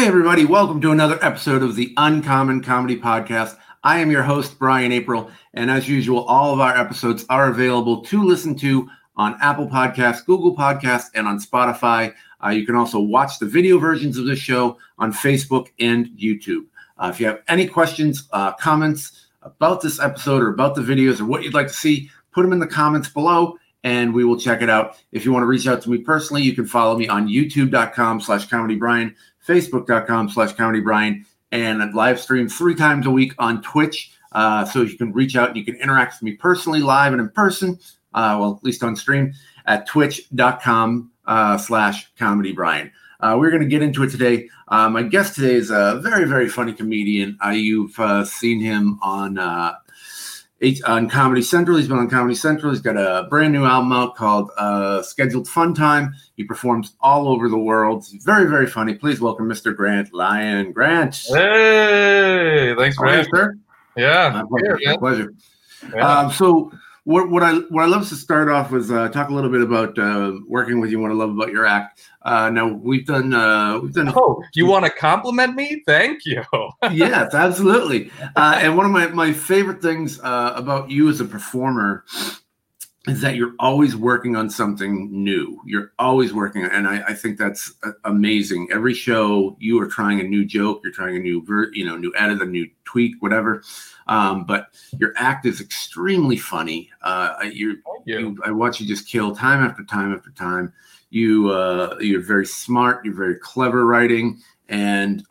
Hey, everybody. Welcome to another episode of the Uncommon Comedy Podcast. I am your host, Brian Apprille, and as usual, all of our episodes are available to listen to on Apple Podcasts, Google Podcasts, and on Spotify. You can also watch the video versions of this show on Facebook and YouTube. If you have any questions, comments about this episode or about the videos or what you'd like to see, put them in the comments below, and we will check it out. If you want to reach out to me personally, you can follow me on youtube.com/comedybrian, facebook.com/comedybrian, and I live stream 3 times a week on Twitch. So you can reach out and you can interact with me personally, live and in person, well, at least on stream, at twitch.com/comedybrian. We're going to get into it today. My guest today is a very, very funny comedian. You've seen him on Comedy Central. He's been on Comedy Central. He's got a brand new album out called Scheduled Fun Time. He performs all over the world. He's very, very funny. Please welcome Mr. Grant Lyon. Grant. Hey, thanks for having me. Yeah. My pleasure. Yeah. So what I love to start off with, talk a little bit about working with you, what I love about your act. Now, we've done. Oh, you want to compliment me? Thank you. Yes, absolutely. And one of my favorite things about you as a performer is that you're always working on something new. You're always working. And I think that's amazing. Every show you are trying a new joke. You're trying a new edit, a new tweak, whatever. But your act is extremely funny. I watch you just kill time after time after time. You're very smart. You're very clever writing. And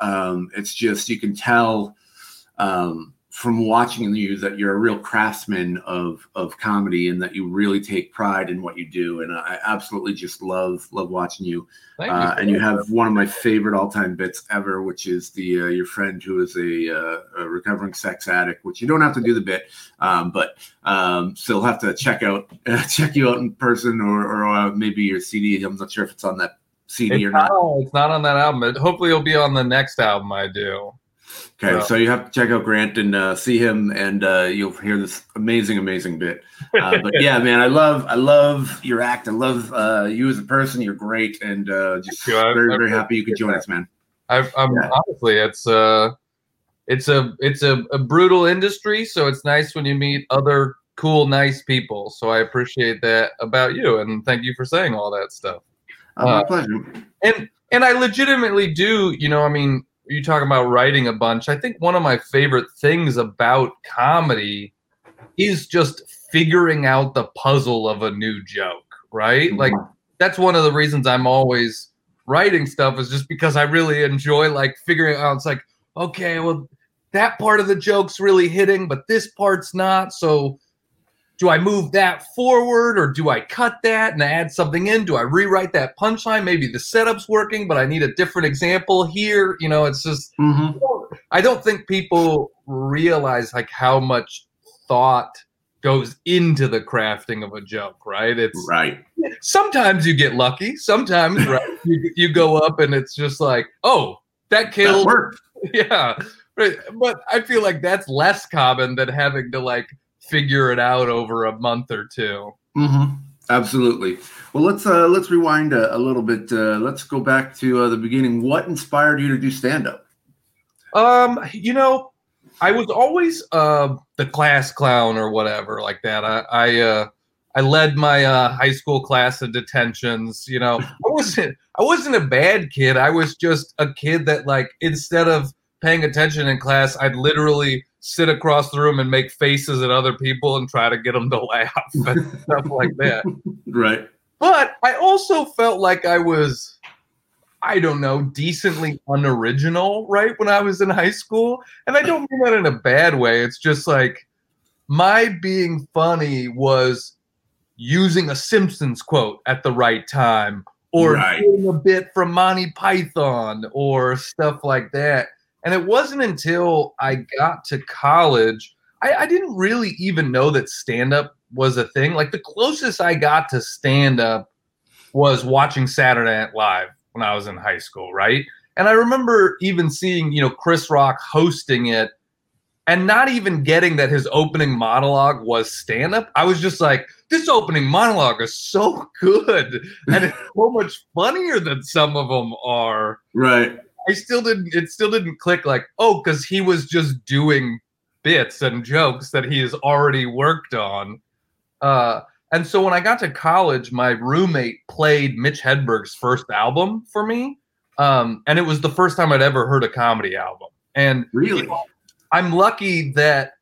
it's just, you can tell from watching you that you're a real craftsman of comedy and that you really take pride in what you do. And I absolutely just love watching you. And you have one of my favorite all-time bits ever, which is the your friend who is a recovering sex addict, which you don't have to do the bit, but still have to check you out in person or maybe your CD. I'm not sure if it's on that CD or not. No, it's not on that album. Hopefully it'll be on the next album I do. Okay, so you have to check out Grant and see him, and you'll hear this amazing, amazing bit. But yeah, man, I love your act. I love you as a person. You're great, and just very, very happy you could join us, man. Honestly, it's a brutal industry, so it's nice when you meet other cool, nice people. So I appreciate that about you, and thank you for saying all that stuff. My pleasure. And I legitimately do, I mean. You talking about writing a bunch. I think one of my favorite things about comedy is just figuring out the puzzle of a new joke, right? Like that's one of the reasons I'm always writing stuff is just because I really enjoy like figuring out. It's like, okay, well that part of the joke's really hitting, but this part's not. So do I move that forward or do I cut that and add something in? Do I rewrite that punchline? Maybe the setup's working, but I need a different example here. It's just, I don't think people realize like how much thought goes into the crafting of a joke, right? It's right. Sometimes you get lucky. Sometimes right, you go up and it's just like, oh, that killed. That worked. Yeah. Right. But I feel like that's less common than having to like, figure it out over a month or two. Mm-hmm. Absolutely. Well, let's rewind a little bit. Let's go back to the beginning. What inspired you to do stand-up? I was always the class clown or whatever like that. I led my high school class of detentions. I wasn't a bad kid. I was just a kid that like instead of paying attention in class, I'd literally sit across the room and make faces at other people and try to get them to laugh and stuff like that. Right. But I also felt like I was, I don't know, decently unoriginal, right, when I was in high school. And I don't mean that in a bad way. It's just like my being funny was using a Simpsons quote at the right time or doing a bit from Monty Python or stuff like that. And it wasn't until I got to college, I didn't really even know that stand-up was a thing. Like the closest I got to stand-up was watching Saturday Night Live when I was in high school, right? And I remember even seeing, Chris Rock hosting it and not even getting that his opening monologue was stand-up. I was just like, this opening monologue is so good and it's so much funnier than some of them are. Right. it still didn't click, like, oh, because he was just doing bits and jokes that he has already worked on. And so when I got to college, my roommate played Mitch Hedberg's first album for me. And it was the first time I'd ever heard a comedy album. And really, you know, I'm lucky that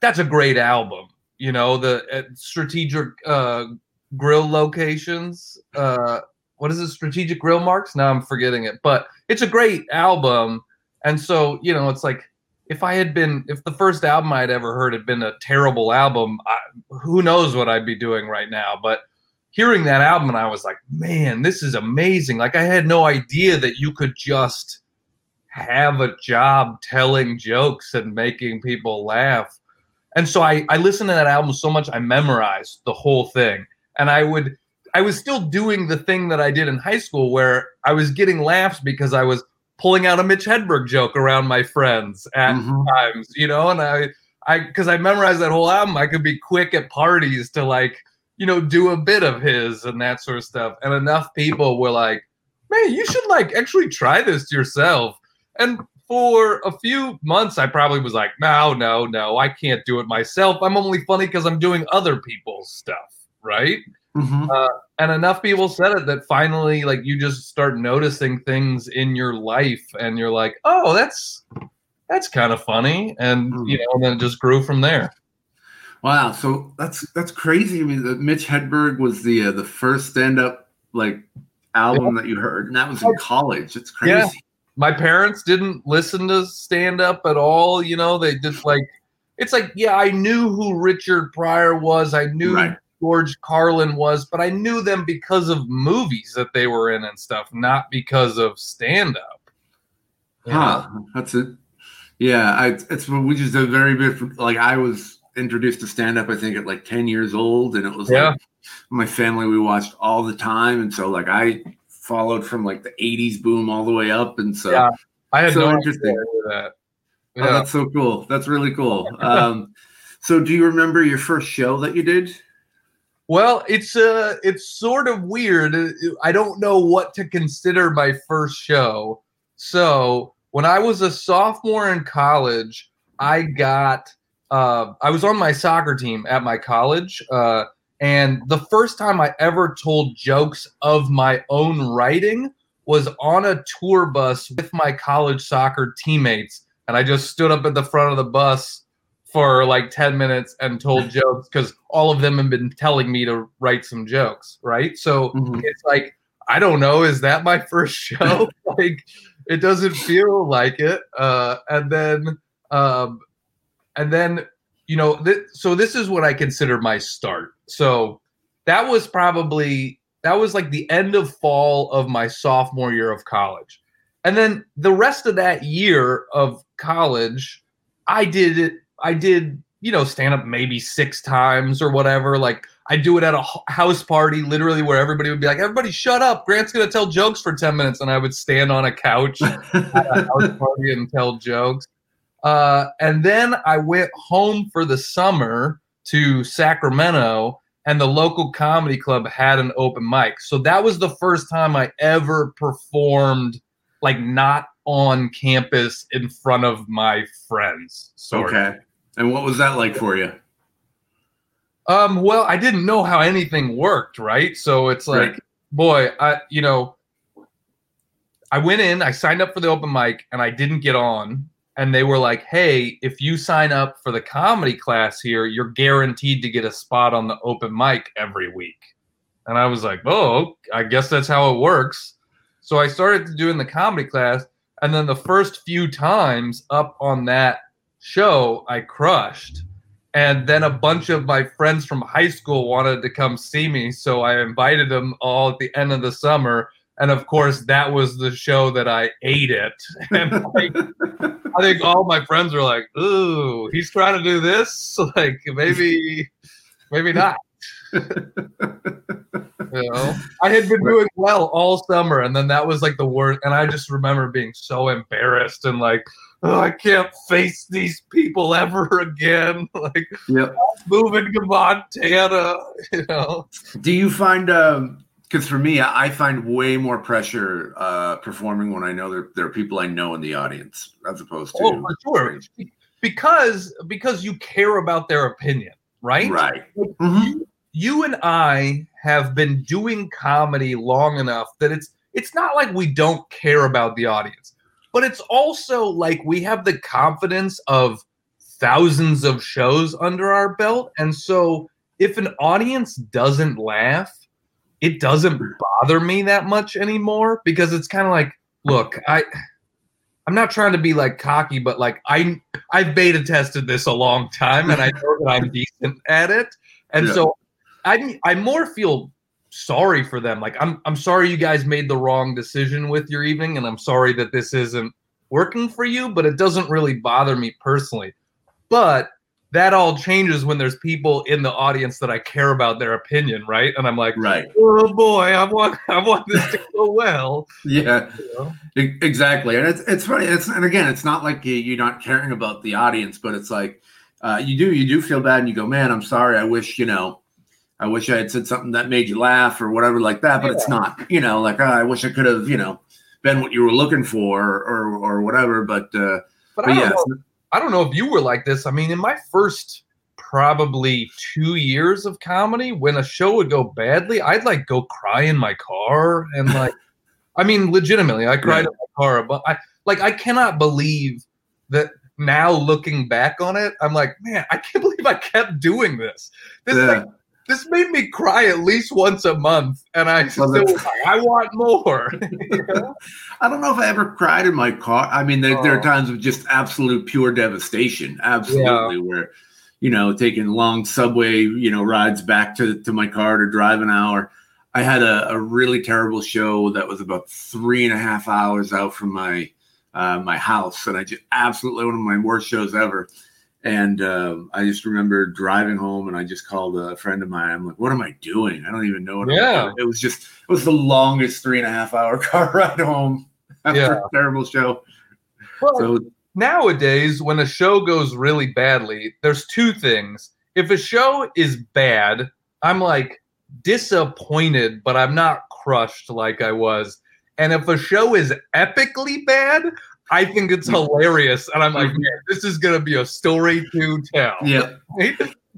that's a great album. You know, the Strategic Grill Locations. What is it? Strategic Grill Marks? Now I'm forgetting it. But it's a great album. And so, you know, it's like, if the first album I'd ever heard had been a terrible album, who knows what I'd be doing right now. But hearing that album, and I was like, man, this is amazing. Like, I had no idea that you could just have a job telling jokes and making people laugh. And so I listened to that album so much, I memorized the whole thing. And I was still doing the thing that I did in high school where I was getting laughs because I was pulling out a Mitch Hedberg joke around my friends at times, you know, and because I memorized that whole album, I could be quick at parties to, like, you know, do a bit of his and that sort of stuff. And enough people were like, man, you should, like, actually try this yourself. And for a few months, I probably was like, no, I can't do it myself. I'm only funny because I'm doing other people's stuff, right? And enough people said it that finally, like, you just start noticing things in your life, and you're like, oh, that's kind of funny, and you know, and then it just grew from there. Wow, so that's crazy. I mean, the Mitch Hedberg was the first stand-up, like, album that you heard, and that was in college. It's crazy. Yeah. My parents didn't listen to stand-up at all. You know, they just, like, it's like, yeah, I knew who Richard Pryor was. I knew George Carlin was, but I knew them because of movies that they were in and stuff, not because of stand-up. That's it. Yeah, it's which is a very big, like, I was introduced to stand-up, I think, at like 10 years old, and it was like my family, we watched all the time, and so, like, I followed from, like, the 80s boom all the way up, and so I had no interest in that. Yeah. Oh, that's so cool. That's really cool. So do you remember your first show that you did? Well, it's sort of weird. I don't know what to consider my first show. So when I was a sophomore in college, I was on my soccer team at my college, and the first time I ever told jokes of my own writing was on a tour bus with my college soccer teammates. And I just stood up at the front of the bus for like 10 minutes and told jokes because all of them have been telling me to write some jokes, right? So it's like, I don't know, is that my first show? Like, it doesn't feel like it. And then you know, so this is what I consider my start. So that was like the end of fall of my sophomore year of college. And then the rest of that year of college, I did, you know, stand up maybe 6 times or whatever. Like, I do it at a house party, literally, where everybody would be like, everybody shut up, Grant's going to tell jokes for 10 minutes. And I would stand on a couch at a house party and tell jokes. And then I went home for the summer to Sacramento, and the local comedy club had an open mic. So that was the first time I ever performed, like, not on campus in front of my friends. Okay. And what was that like for you? Well, I didn't know how anything worked, right? So it's like, boy, you know, I went in, I signed up for the open mic, and I didn't get on. And they were like, hey, if you sign up for the comedy class here, you're guaranteed to get a spot on the open mic every week. And I was like, oh, I guess that's how it works. So I started doing the comedy class. And then the first few times up on that show, I crushed. And then a bunch of my friends from high school wanted to come see me. So I invited them all at the end of the summer. And of course, that was the show that I ate it. And like, I think all my friends were like, ooh, he's trying to do this? Like, maybe not. You know, I had been doing well all summer, and then that was like the worst. And I just remember being so embarrassed and like, oh, I can't face these people ever again. Like, moving to Montana, you know. Do you find Because for me, I find way more pressure performing when I know there are people I know in the audience, as opposed to. Oh, for sure. Because you care about their opinion, right? Right. Mm-hmm. You and I have been doing comedy long enough that it's not like we don't care about the audience, but it's also like we have the confidence of thousands of shows under our belt. And so if an audience doesn't laugh, it doesn't bother me that much anymore, because it's kind of like, look, I'm not trying to be like cocky, but like I've beta tested this a long time and I know that I'm decent at it. And so I more feel sorry for them. Like I'm sorry you guys made the wrong decision with your evening, and I'm sorry that this isn't working for you, but it doesn't really bother me personally. But that all changes when there's people in the audience that I care about their opinion, right? And I'm like, right. Oh boy, I want this to go well. Yeah, you know? Exactly. And it's funny. And again, it's not like you're not caring about the audience, but it's like you do feel bad, and you go, man, I'm sorry. I wish I had said something that made you laugh or whatever like that. But it's not, like I wish I could have, been what you were looking for or whatever. But yeah. I don't know if you were like this. I mean, in my first probably 2 years of comedy, when a show would go badly, I'd like go cry in my car. And like, I mean, legitimately, I cried in my car. But I cannot believe that now looking back on it, I'm like, man, I can't believe I kept doing this. This made me cry at least once a month, and I still was like, I want more. You know? I don't know if I ever cried in my car. I mean, there are times of just absolute pure devastation, absolutely, where, taking long subway, rides back to my car to drive an hour. I had a really terrible show that was about 3.5 hours out from my my house, and I just absolutely one of my worst shows ever. And I just remember driving home, and I just called a friend of mine. I'm like, what am I doing? I don't even know what I'm doing. It was the longest 3.5 hour car ride home after a terrible show. Well, so nowadays, when a show goes really badly, there's two things. If a show is bad, I'm like disappointed, but I'm not crushed like I was. And if a show is epically bad, I think it's hilarious, and I'm like, man, this is going to be a story to tell. Yeah,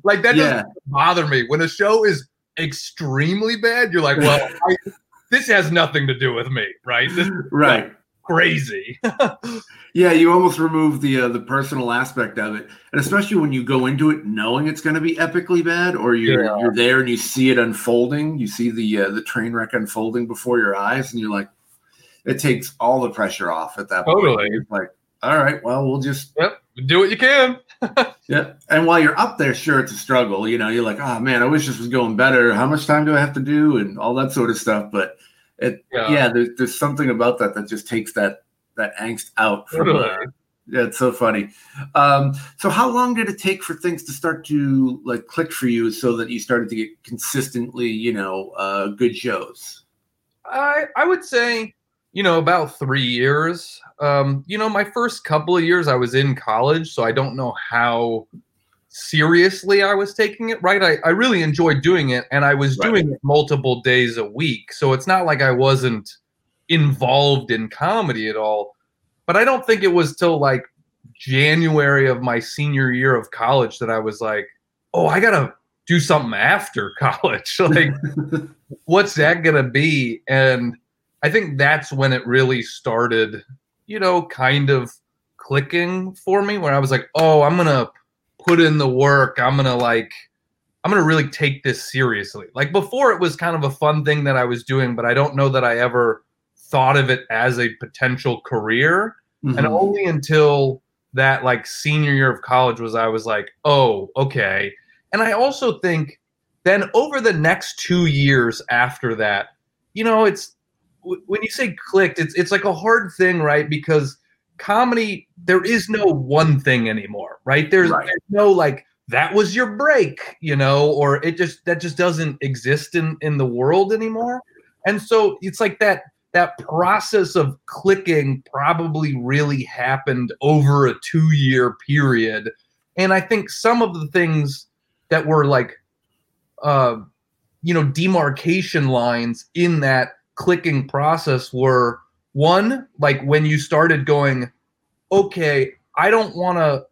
like that doesn't bother me. When a show is extremely bad, you're like, well, this has nothing to do with me, right? This is like crazy. Yeah, you almost remove the personal aspect of it, and especially when you go into it knowing it's going to be epically bad, or you're there and you see it unfolding, you see the train wreck unfolding before your eyes, and you're like. It takes all the pressure off at that point. Totally. It's like, all right, well, we'll just do what you can. And while you're up there, sure, it's a struggle. You're like, oh, man, I wish this was going better. How much time do I have to do? And all that sort of stuff. But, there's something about that just takes that angst out. Totally. Yeah, it's so funny. So how long did it take for things to start to, like, click for you so that you started to get consistently, good shows? I would say... about 3 years. My first couple of years I was in college, so I don't know how seriously I was taking it, right? I really enjoyed doing it, and I was doing it multiple days a week. So it's not like I wasn't involved in comedy at all. But I don't think it was till like January of my senior year of college that I was like, oh, I got to do something after college. Like, what's that going to be? And I think that's when it really started, kind of clicking for me, where I was like, oh, I'm going to put in the work. I'm going to really take this seriously. Like before it was kind of a fun thing that I was doing, but I don't know that I ever thought of it as a potential career. Mm-hmm. And only until that like senior year of college I was like, oh, okay. And I also think then over the next 2 years after that, it's, when you say clicked, it's like a hard thing, right? Because comedy, there is no one thing anymore, right? There's no like, that was your break, or that just doesn't exist in the world anymore. And so it's like that process of clicking probably really happened over a 2 year period. And I think some of the things that were like, you know, demarcation lines in that clicking process were, one, like when you started going, okay, I don't want to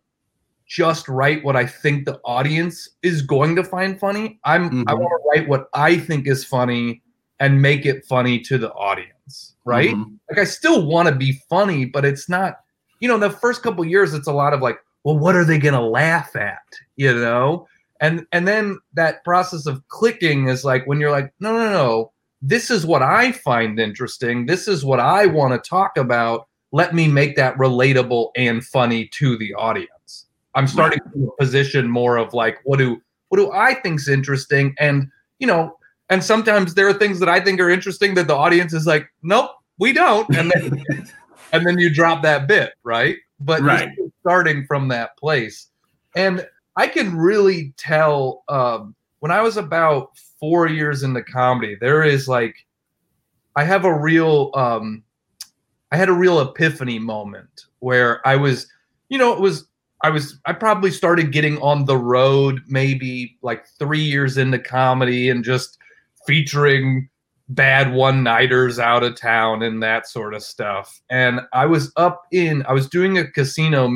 just write what I think the audience is going to find funny. I want to write what I think is funny and make it funny to the audience, right? Mm-hmm. Like I still want to be funny, but it's not, you know, the first couple of years, it's a lot of like, well, what are they going to laugh at, you know? And then that process of clicking is like when you're like, no, this is what I find interesting. This is what I want to talk about. Let me make that relatable and funny to the audience. I'm starting from a position more of like, what do I think's interesting? And, you know, and sometimes there are things that I think are interesting that the audience is like, nope, we don't. And then you drop that bit, right? But You're starting from that place. And I can really tell when I was about 4 years into comedy, there is like, I had a real epiphany moment where I was, you know, I probably started getting on the road maybe like 3 years into comedy and just featuring bad one-nighters out of town and that sort of stuff. And I was middling in a casino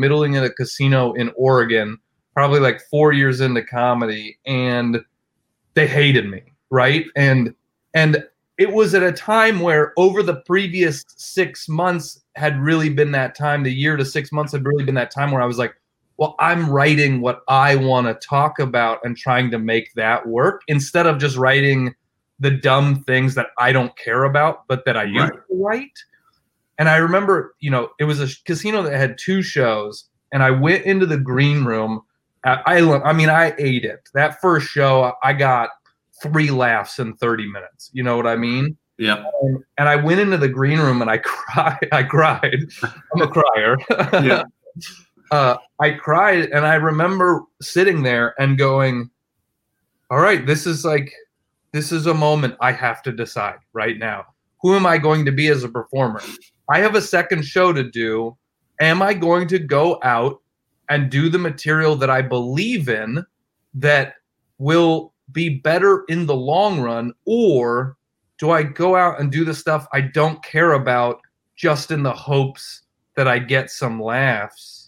in Oregon, probably like 4 years into comedy, and they hated me, right? And it was at a time where over the previous 6 months had really been that time, the year to 6 months had really been that time where I was like, well, I'm writing what I want to talk about and trying to make that work instead of just writing the dumb things that I don't care about, but that I used to write. And I remember, you know, it was a casino that had two shows and I went into the green room. I ate it. That first show, I got 3 laughs in 30 minutes. You know what I mean? Yeah. And I went into the green room and I cried. I'm a crier. Yeah. I cried and I remember sitting there and going, all right, this is a moment I have to decide right now. Who am I going to be as a performer? I have a second show to do. Am I going to go out and do the material that I believe in that will be better in the long run? Or do I go out and do the stuff I don't care about just in the hopes that I get some laughs?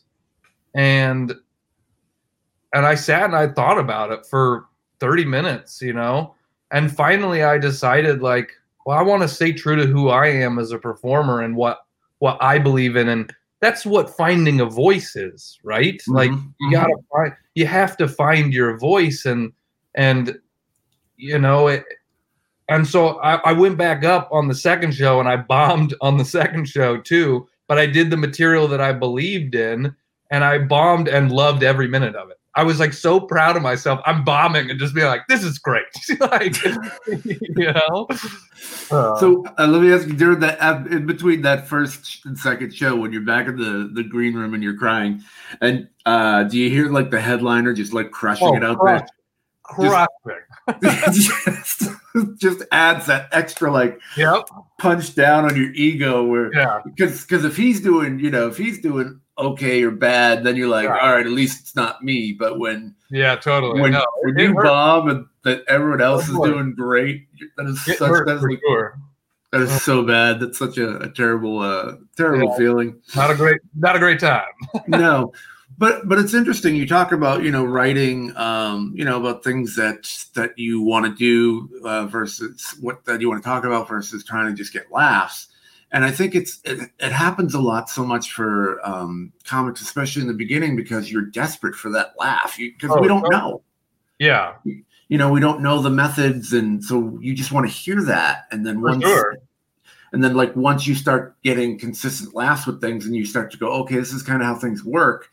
And I sat and I thought about it for 30 minutes, you know? And finally I decided like, well, I want to stay true to who I am as a performer and what I believe in. And that's what finding a voice is, right? Mm-hmm. Like you have to find your voice and you know, it, and so I went back up on the second show and I bombed on the second show too, but I did the material that I believed in and I bombed and loved every minute of it. I was like so proud of myself. I'm bombing and just being like, this is great. Like, you know? So let me ask you, during that, in between that first and second show, when you're back in the green room and you're crying, and do you hear like the headliner just like crushing it out there? Just adds that extra like punch down on your ego where because if he's doing okay or bad, then you're like, all right, at least it's not me. But when you bomb and that everyone else is doing great, that is so bad. That's such a terrible feeling. Not a great time. No. But it's interesting. You talk about, you know, writing, you know, about things that you want to do versus what that you want to talk about versus trying to just get laughs. And I think it happens a lot so much for comics, especially in the beginning, because you're desperate for that laugh because we don't know. Yeah. You know, we don't know the methods. And so you just want to hear that. And then once you start getting consistent laughs with things and you start to go, okay, this is kind of how things work.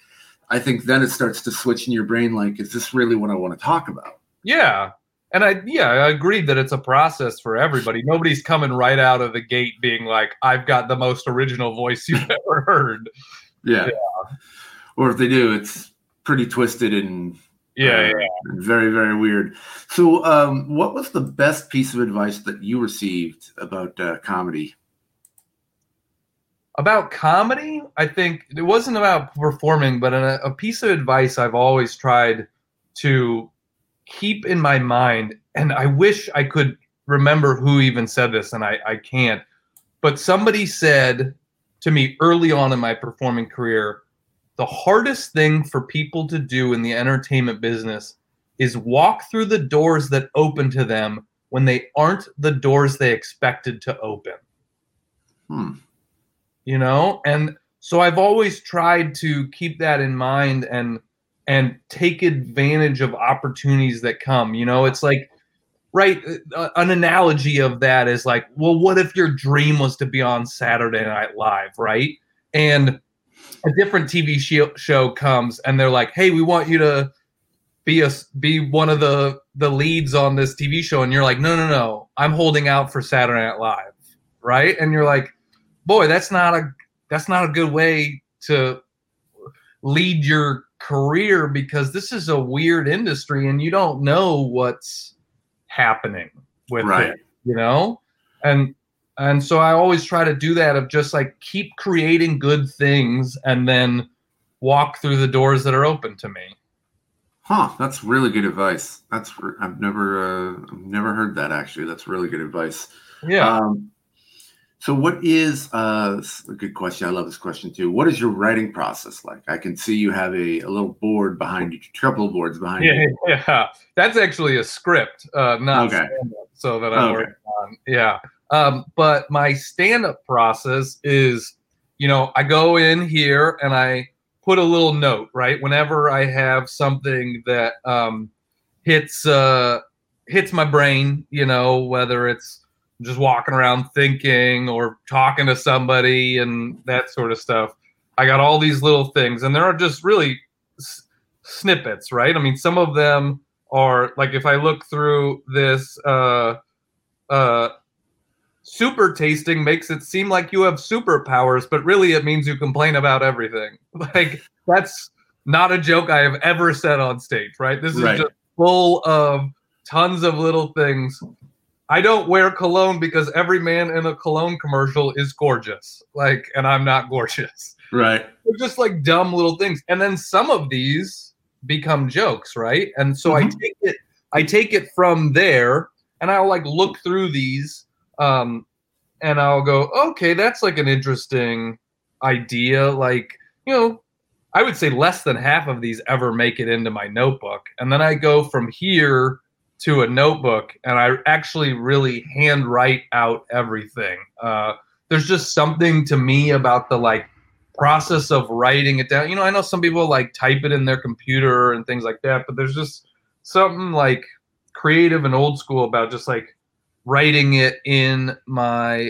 I think then it starts to switch in your brain, like, is this really what I want to talk about? Yeah. And I agree that it's a process for everybody. Nobody's coming right out of the gate being like, I've got the most original voice you've ever heard. Yeah. Or if they do, it's pretty twisted and very, very weird. So what was the best piece of advice that you received about comedy? About comedy, I think it wasn't about performing, but a piece of advice I've always tried to keep in my mind and I wish I could remember who even said this, and I can't, but somebody said to me early on in my performing career, the hardest thing for people to do in the entertainment business is walk through the doors that open to them when they aren't the doors they expected to open. You know, and so I've always tried to keep that in mind and take advantage of opportunities that come. You know, it's like, right, an analogy of that is like, well, what if your dream was to be on Saturday Night Live, right? And a different TV show comes and they're like, hey, we want you to be one of the leads on this TV show. And you're like, no, I'm holding out for Saturday Night Live, right? And you're like, boy, that's not a good way to lead your career, because this is a weird industry and you don't know what's happening with it, you know? And so I always try to do that, of just like keep creating good things and then walk through the doors that are open to me. That's really good advice. I've never heard that, actually. That's really good advice. Yeah. So what is a good question? I love this question too. What is your writing process like? I can see you have a little board behind you, couple boards behind you. Yeah, that's actually a script, not stand-up, so that I'm working on. Yeah, but my stand-up process is, you know, I go in here and I put a little note, right? Whenever I have something that hits my brain, you know, whether it's just walking around thinking or talking to somebody and that sort of stuff. I got all these little things, and there are just really snippets, right? I mean, some of them are like, if I look through this, super tasting makes it seem like you have superpowers, but really it means you complain about everything. Like, that's not a joke I have ever said on stage, right? This is just full of tons of little things. I don't wear cologne because every man in a cologne commercial is gorgeous. Like, and I'm not gorgeous. Right. They're just like dumb little things. And then some of these become jokes, right? And so I take it from there, and I'll like look through these and I'll go, okay, that's like an interesting idea. Like, you know, I would say less than half of these ever make it into my notebook. And then I go from here to a notebook, and I actually really handwrite out everything. There's just something to me about the like process of writing it down. You know, I know some people like type it in their computer and things like that, but there's just something like creative and old school about just like writing it in my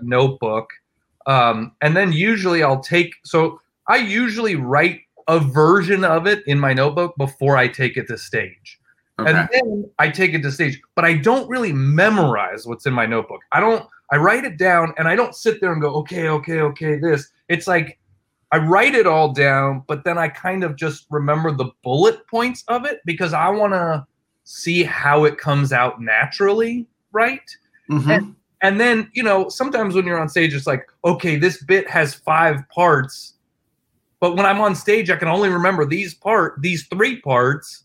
notebook. And then usually I usually write a version of it in my notebook before I take it to stage. Okay. And then I take it to stage, but I don't really memorize what's in my notebook. I write it down, and I don't sit there and go, okay, this. It's like I write it all down, but then I kind of just remember the bullet points of it because I want to see how it comes out naturally, right? Mm-hmm. And then, you know, sometimes when you're on stage, it's like, okay, this bit has 5 parts, but when I'm on stage, I can only remember these 3 parts.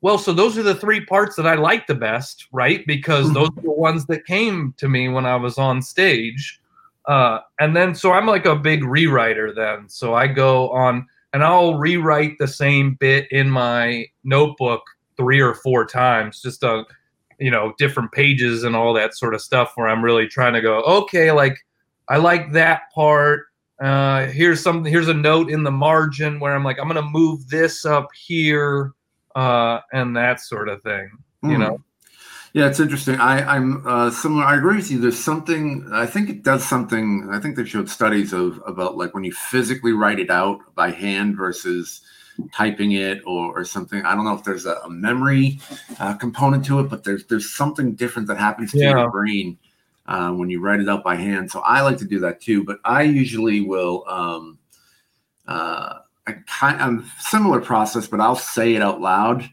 Well, so those are the 3 parts that I like the best, right? Because those are the ones that came to me when I was on stage. And then, so I'm like a big rewriter then. So I go on and I'll rewrite the same bit in my notebook 3 or 4 times, just on, you know, different pages and all that sort of stuff, where I'm really trying to go, okay, like I like that part. Here's a note in the margin where I'm like, I'm going to move this up here. And that sort of thing, you know? Yeah, it's interesting. I'm similar. I agree with you. There's something, I think they showed studies about like when you physically write it out by hand versus typing it or something. I don't know if there's a memory component to it, but there's something different that happens to your brain when you write it out by hand. So I like to do that too, but I usually will, I'm similar process, but I'll say it out loud,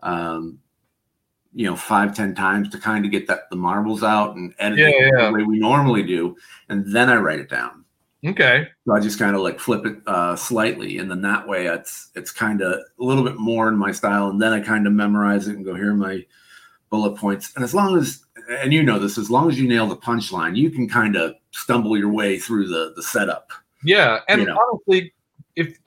5-10 times to kind of get the marbles out and edit it the way we normally do. And then I write it down. Okay. So I just kind of like flip it slightly. And then that way it's kind of a little bit more in my style. And then I kind of memorize it and go, here are my bullet points. And as long as, and you know this, as long as you nail the punchline, you can kind of stumble your way through the setup. Yeah. And honestly,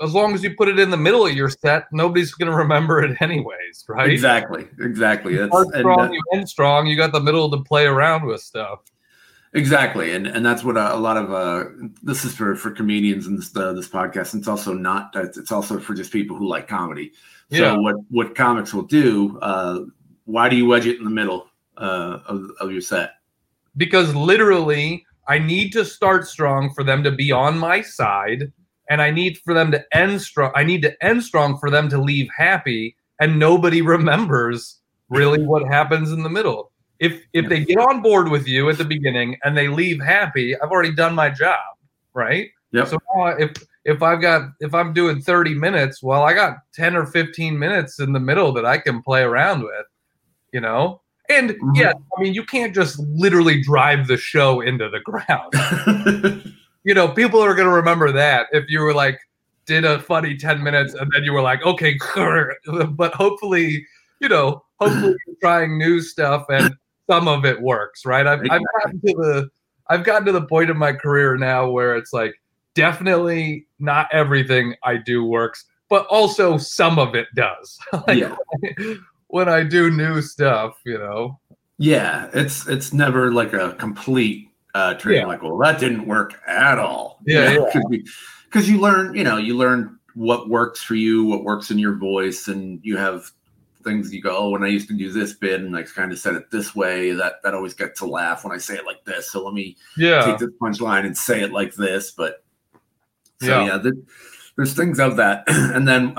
as long as you put it in the middle of your set, nobody's going to remember it anyways, right? Exactly. You end strong. You got the middle to play around with stuff. Exactly. And that's what a lot of this is for comedians in this podcast. And it's also it's also for just people who like comedy. Yeah. So what comics will do, why do you wedge it in the middle of your set? Because literally I need to start strong for them to be on my side, and I need for them to end strong. I need to end strong for them to leave happy, and nobody remembers really what happens in the middle. If they get on board with you at the beginning and they leave happy, I've already done my job, right? Yep. So if I'm doing 30 minutes, well, I got 10 or 15 minutes in the middle that I can play around with, you know? And you can't just literally drive the show into the ground. You know, people are going to remember that if you were like, did a funny 10 minutes and then you were like, okay, but hopefully you're trying new stuff and some of it works, right? I've gotten to the point in my career now where it's like, definitely not everything I do works, but also some of it does. When I do new stuff, you know? Yeah, it's never like a complete... well, that didn't work at all. Yeah, because you learn what works for you, what works in your voice, and you have things you go, oh, when I used to do this bit and I kind of said it this way, that always gets a laugh when I say it like this. So let me take this punchline and say it like this. But there's things of that, and then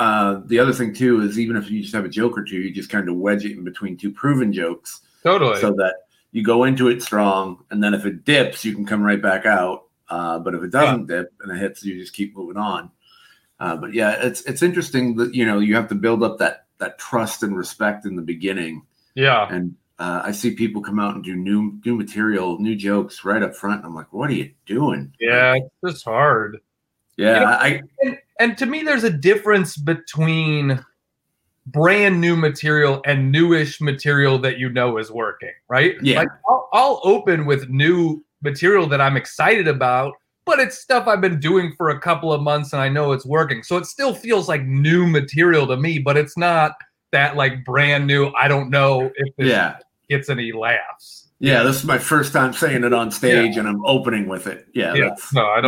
the other thing too is even if you just have a joke or two, you just kind of wedge it in between two proven jokes, totally, so that you go into it strong, and then if it dips, you can come right back out. But if it doesn't dip and it hits, you just keep moving on. But yeah, it's interesting that, you have to build up that trust and respect in the beginning. Yeah. And I see people come out and do new material, new jokes right up front. And I'm like, what are you doing? Yeah, it's hard. Yeah. And to me, there's a difference between brand new material and newish material that is working, right? Yeah. Like I'll open with new material that I'm excited about, but it's stuff I've been doing for a couple of months and I know it's working. So it still feels like new material to me, but it's not that like brand new. I don't know if this gets any laughs. Yeah, this is my first time saying it on stage and I'm opening with it. Yeah. No.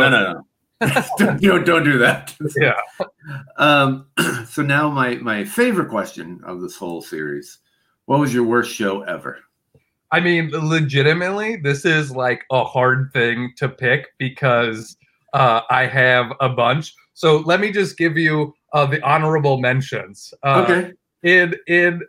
Don't do that. Yeah. So now my favorite question of this whole series: what was your worst show ever? I mean, legitimately, this is like a hard thing to pick because I have a bunch. So let me just give you the honorable mentions. Okay. And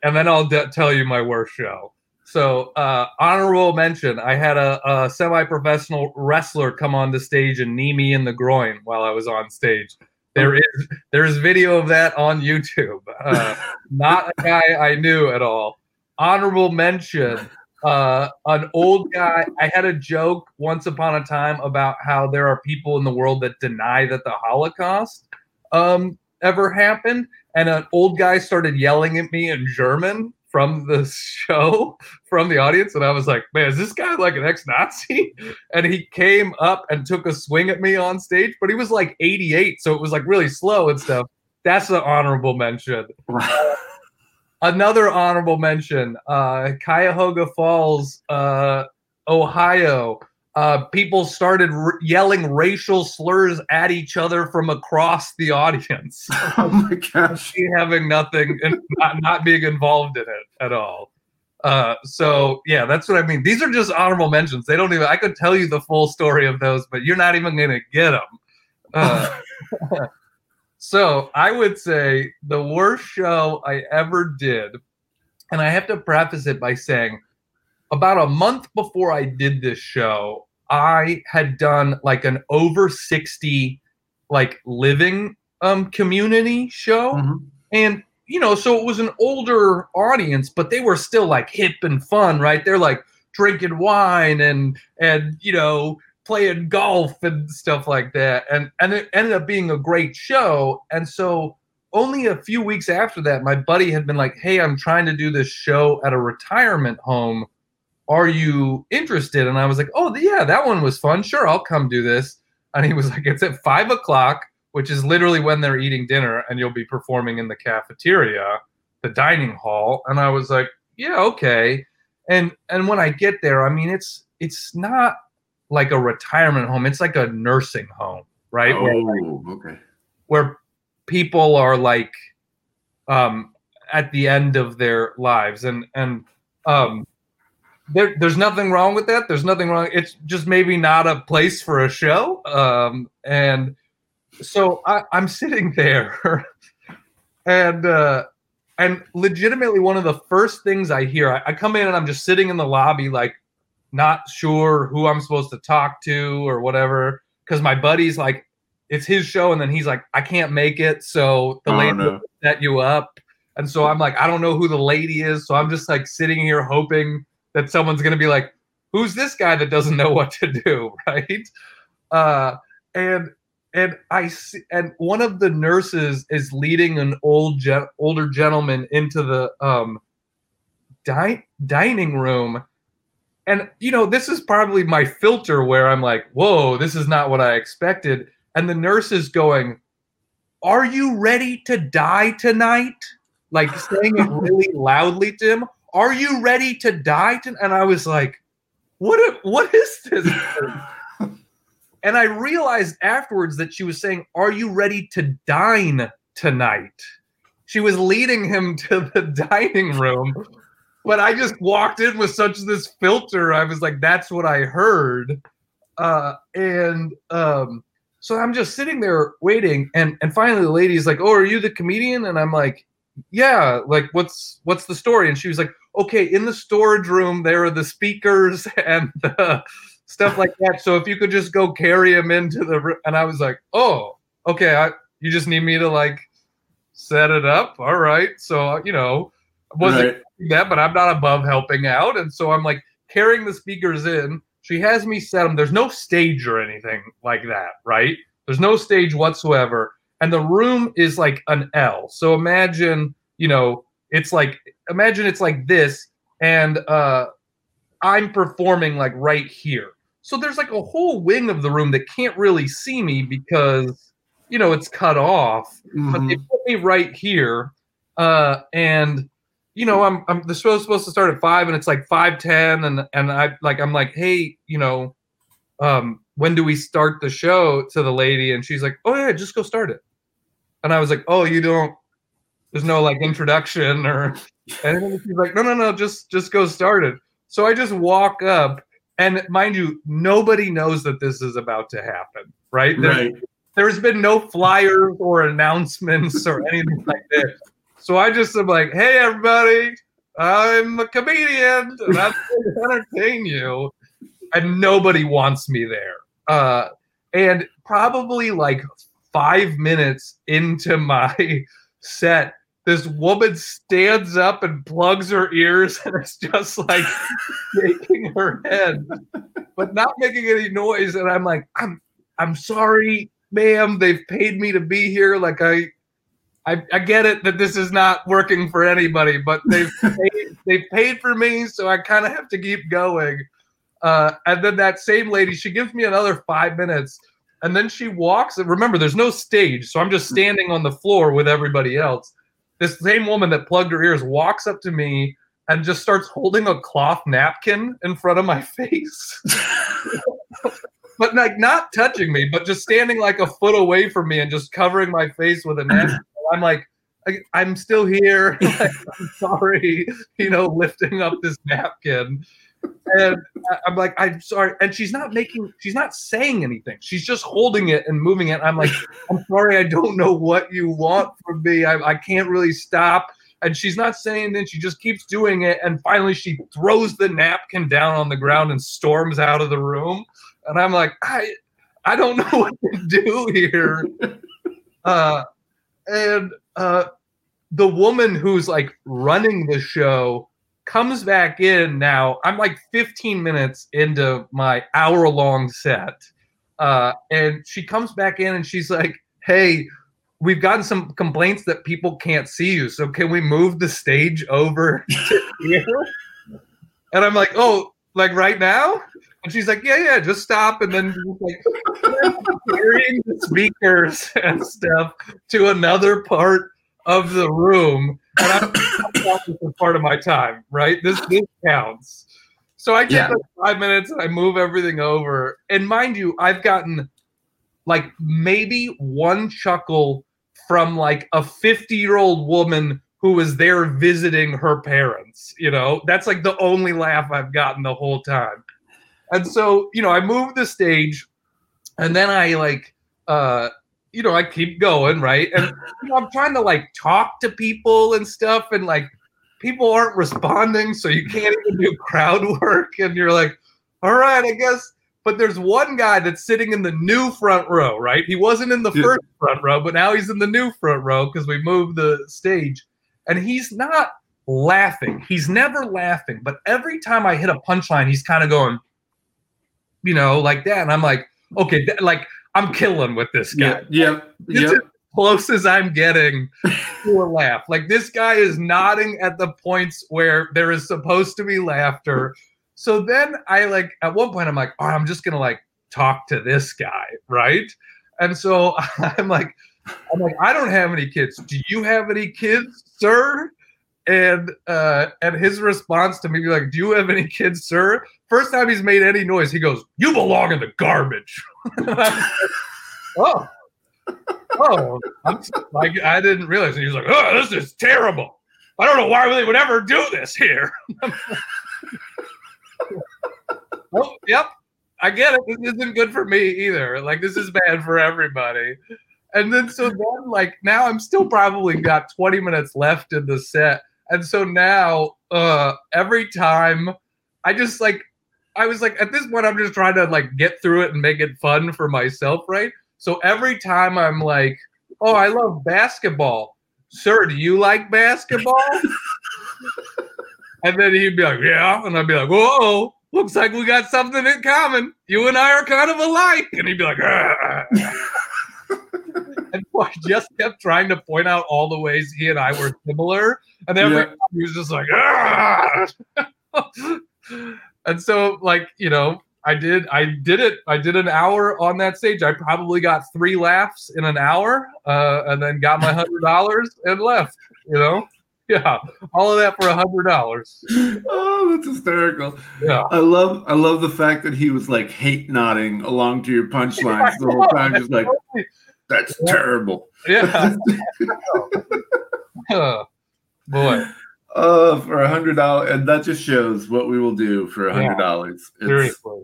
then I'll tell you my worst show. So honorable mention, I had a semi-professional wrestler come on the stage and knee me in the groin while I was on stage. There is video of that on YouTube. Not a guy I knew at all. Honorable mention, an old guy. I had a joke once upon a time about how there are people in the world that deny that the Holocaust ever happened. And an old guy started yelling at me in German from the show, from the audience. And I was like, man, is this guy like an ex-Nazi? And he came up and took a swing at me on stage, but he was like 88. So it was like really slow and stuff. That's the honorable mention. Another honorable mention, Cuyahoga Falls, Ohio. People started yelling racial slurs at each other from across the audience. Oh my gosh! Me having nothing and not being involved in it at all. So yeah, that's what I mean. These are just honorable mentions. They don't even. I could tell you the full story of those, but you're not even going to get them. So I would say the worst show I ever did, and I have to preface it by saying, about a month before I did this show, I had done like an over 60 like living community show. Mm-hmm. And, so it was an older audience, but they were still like hip and fun, right? They're like drinking wine and playing golf and stuff like that. And it ended up being a great show. And so only a few weeks after that, my buddy had been like, hey, I'm trying to do this show at a retirement home. Are you interested? And I was like, oh, yeah, that one was fun. Sure, I'll come do this. And he was like, it's at 5 o'clock, which is literally when they're eating dinner, and you'll be performing in the cafeteria, the dining hall. And I was like, yeah, okay. And when I get there, I mean, it's not like a retirement home. It's like a nursing home, right? Oh, okay. Where people are like at the end of their lives. And there's nothing wrong with that. There's nothing wrong. It's just maybe not a place for a show. And so I'm sitting there and legitimately one of the first things I hear, I come in and I'm just sitting in the lobby, like not sure who I'm supposed to talk to or whatever. Cause my buddy's like, it's his show. And then he's like, I can't make it. So the lady will set you up. And so I'm like, I don't know who the lady is. So I'm just like sitting here hoping that someone's going to be like, who's this guy that doesn't know what to do, right? And one of the nurses is leading an older gentleman into the dining room. And, you know, this is probably my filter where I'm like, whoa, this is not what I expected. And the nurse is going, are you ready to die tonight? Like saying it really loudly to him. Are you ready to die? And I was like, what is this? And I realized afterwards that she was saying, are you ready to dine tonight? She was leading him to the dining room. But I just walked in with such this filter. I was like, that's what I heard. So I'm just sitting there waiting. And finally the lady's like, oh, are you the comedian? And I'm like, yeah, like what's the story? And she was like, okay, in the storage room there are the speakers and the stuff like that, so if you could just go carry them into the room. And I was like, oh, okay, you just need me to like set it up, all right. So, you know, I wasn't doing that, but I'm not above helping out. And so I'm like carrying the speakers in, she has me set them, there's no stage or anything like that, right? There's no stage whatsoever. And the room is like an L. So imagine, you know, it's like this, and I'm performing like right here. So there's like a whole wing of the room that can't really see me because, you know, it's cut off. Mm-hmm. But they put me right here, and you know, the show's supposed to start at 5, and it's like 5:10, and I'm like, hey, you know, when do we start the show? To the lady, and she's like, oh yeah, just go start it. And I was like, oh, you don't, there's no like introduction or anything. She's like, no, just go start it. So I just walk up, and mind you, nobody knows that this is about to happen, right? There's been no flyers or announcements or anything like that. So I just am like, hey everybody, I'm a comedian and I'm going to entertain you. And nobody wants me there. And probably like 5 minutes into my set, this woman stands up and plugs her ears and is just like shaking her head, but not making any noise. And I'm like, I'm sorry, ma'am. They've paid me to be here. Like I get it that this is not working for anybody, but they've paid for me, so I kind of have to keep going. And then that same lady, she gives me another 5 minutes, and then she walks. And remember, there's no stage, so I'm just standing on the floor with everybody else. This same woman that plugged her ears walks up to me and just starts holding a cloth napkin in front of my face. But like not touching me, but just standing like a foot away from me and just covering my face with a napkin. I'm like, I'm still here. Like, I'm sorry, you know, lifting up this napkin. And I'm like, I'm sorry. And she's not saying anything. She's just holding it and moving it. I'm like, I'm sorry. I don't know what you want from me. I can't really stop. And she's not saying anything. She just keeps doing it. And finally she throws the napkin down on the ground and storms out of the room. And I'm like, I don't know what to do here. And the woman who's like running the show comes back in now. I'm like 15 minutes into my hour-long set. And she comes back in and she's like, hey, we've gotten some complaints that people can't see you. So can we move the stage over to here? And I'm like, oh, like right now? And she's like, yeah, just stop. And then like carrying the speakers and stuff to another part of the room. And I'm talking for part of my time, right? This counts. So I take like 5 minutes and I move everything over. And mind you, I've gotten like maybe one chuckle from like a 50-year-old woman who was there visiting her parents. You know, that's like the only laugh I've gotten the whole time. And so, you know, I moved the stage and then I like, you know, I keep going. Right. And you know, I'm trying to like talk to people and stuff and like people aren't responding. So you can't even do crowd work. And you're like, all right, I guess. But there's one guy that's sitting in the new front row. Right. He wasn't in the first front row, but now he's in the new front row because we moved the stage and he's not laughing. He's never laughing. But every time I hit a punchline, he's kind of going, you know, like that. And I'm like, okay, like I'm killing with this guy. Yeah. As close as I'm getting to a laugh. Like this guy is nodding at the points where there is supposed to be laughter. So then I like, at one point I'm like, oh, I'm just going to like talk to this guy. Right. And so I'm like, I don't have any kids. Do you have any kids, sir? And his response to me be like, do you have any kids, sir? First time he's made any noise, he goes, you belong in the garbage. Like, oh, like, I didn't realize. And he was like, oh, this is terrible. I don't know why they would ever do this here. Oh, yep. I get it. This isn't good for me either. Like, this is bad for everybody. And then like now I'm still probably got 20 minutes left in the set. And so now every time I just like I was like at this point I'm just trying to like get through it and make it fun for myself, right? So every time I'm like, oh, I love basketball. Sir, do you like basketball? And then he'd be like, yeah. And I'd be like, whoa, looks like we got something in common. You and I are kind of alike. And he'd be like, And I just kept trying to point out all the ways he and I were similar. And every time he was just like, And so, like, you know, I did it. I did an hour on that stage. I probably got 3 laughs in an hour and then got my $100 and left, you know? Yeah. All of that for $100. Oh, that's hysterical. Yeah. I love the fact that he was like hate nodding along to your punchlines the whole time. Just like, that's terrible. Yeah. Boy. For $100, and that just shows what we will do for $100. Seriously.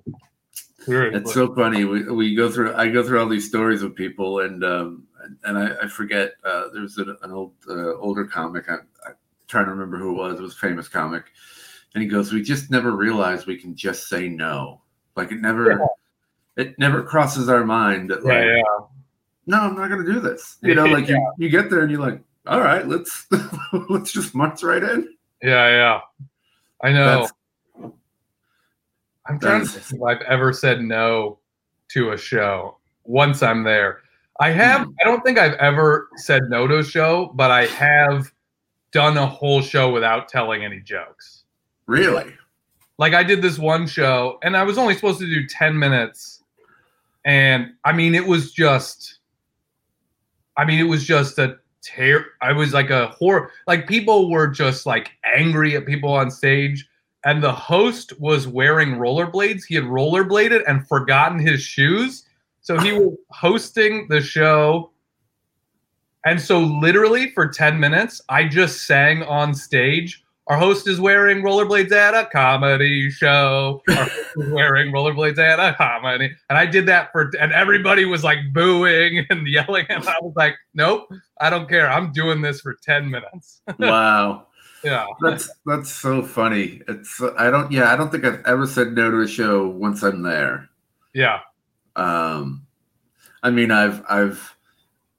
It's so funny. We I go through all these stories of people, and I forget. There was an older comic. I'm trying to remember who it was. It was a famous comic, and he goes, "We just never realize we can just say no. Like it never crosses our mind that like, no, I'm not going to do this. You know, like you get there and you're like." All right, let's just march right in. Yeah. I know. I'm trying to think if I've ever said no to a show once I'm there. I have. I don't think I've ever said no to a show, but I have done a whole show without telling any jokes. Really? Like I did this one show, and I was only supposed to do 10 minutes. And it was just a I was like a horror. Like people were just like angry at people on stage, and the host was wearing rollerblades. He had rollerbladed and forgotten his shoes, so he was hosting the show. And so, literally for 10 minutes, I just sang on stage. Our host is wearing rollerblades at a comedy show. Our host is wearing rollerblades at a comedy. And I did that and everybody was like booing and yelling. And I was like, nope, I don't care. I'm doing this for 10 minutes. Wow. Yeah. That's so funny. It's, I don't think I've ever said no to a show once I'm there. Yeah. I mean, I've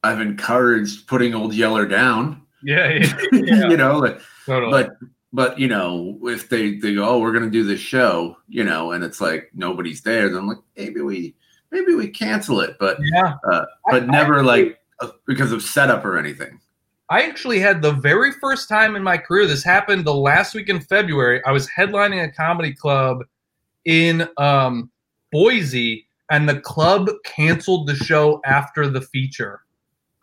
encouraged putting Old Yeller down. Yeah. You know, like, totally. But you know, if they go, oh, we're gonna do this show, you know, and it's like nobody's there, then I'm like, maybe we cancel it, but never like because of setup or anything? I actually had the very first time in my career. This happened the last week in February. I was headlining a comedy club in Boise, and the club canceled the show after the feature.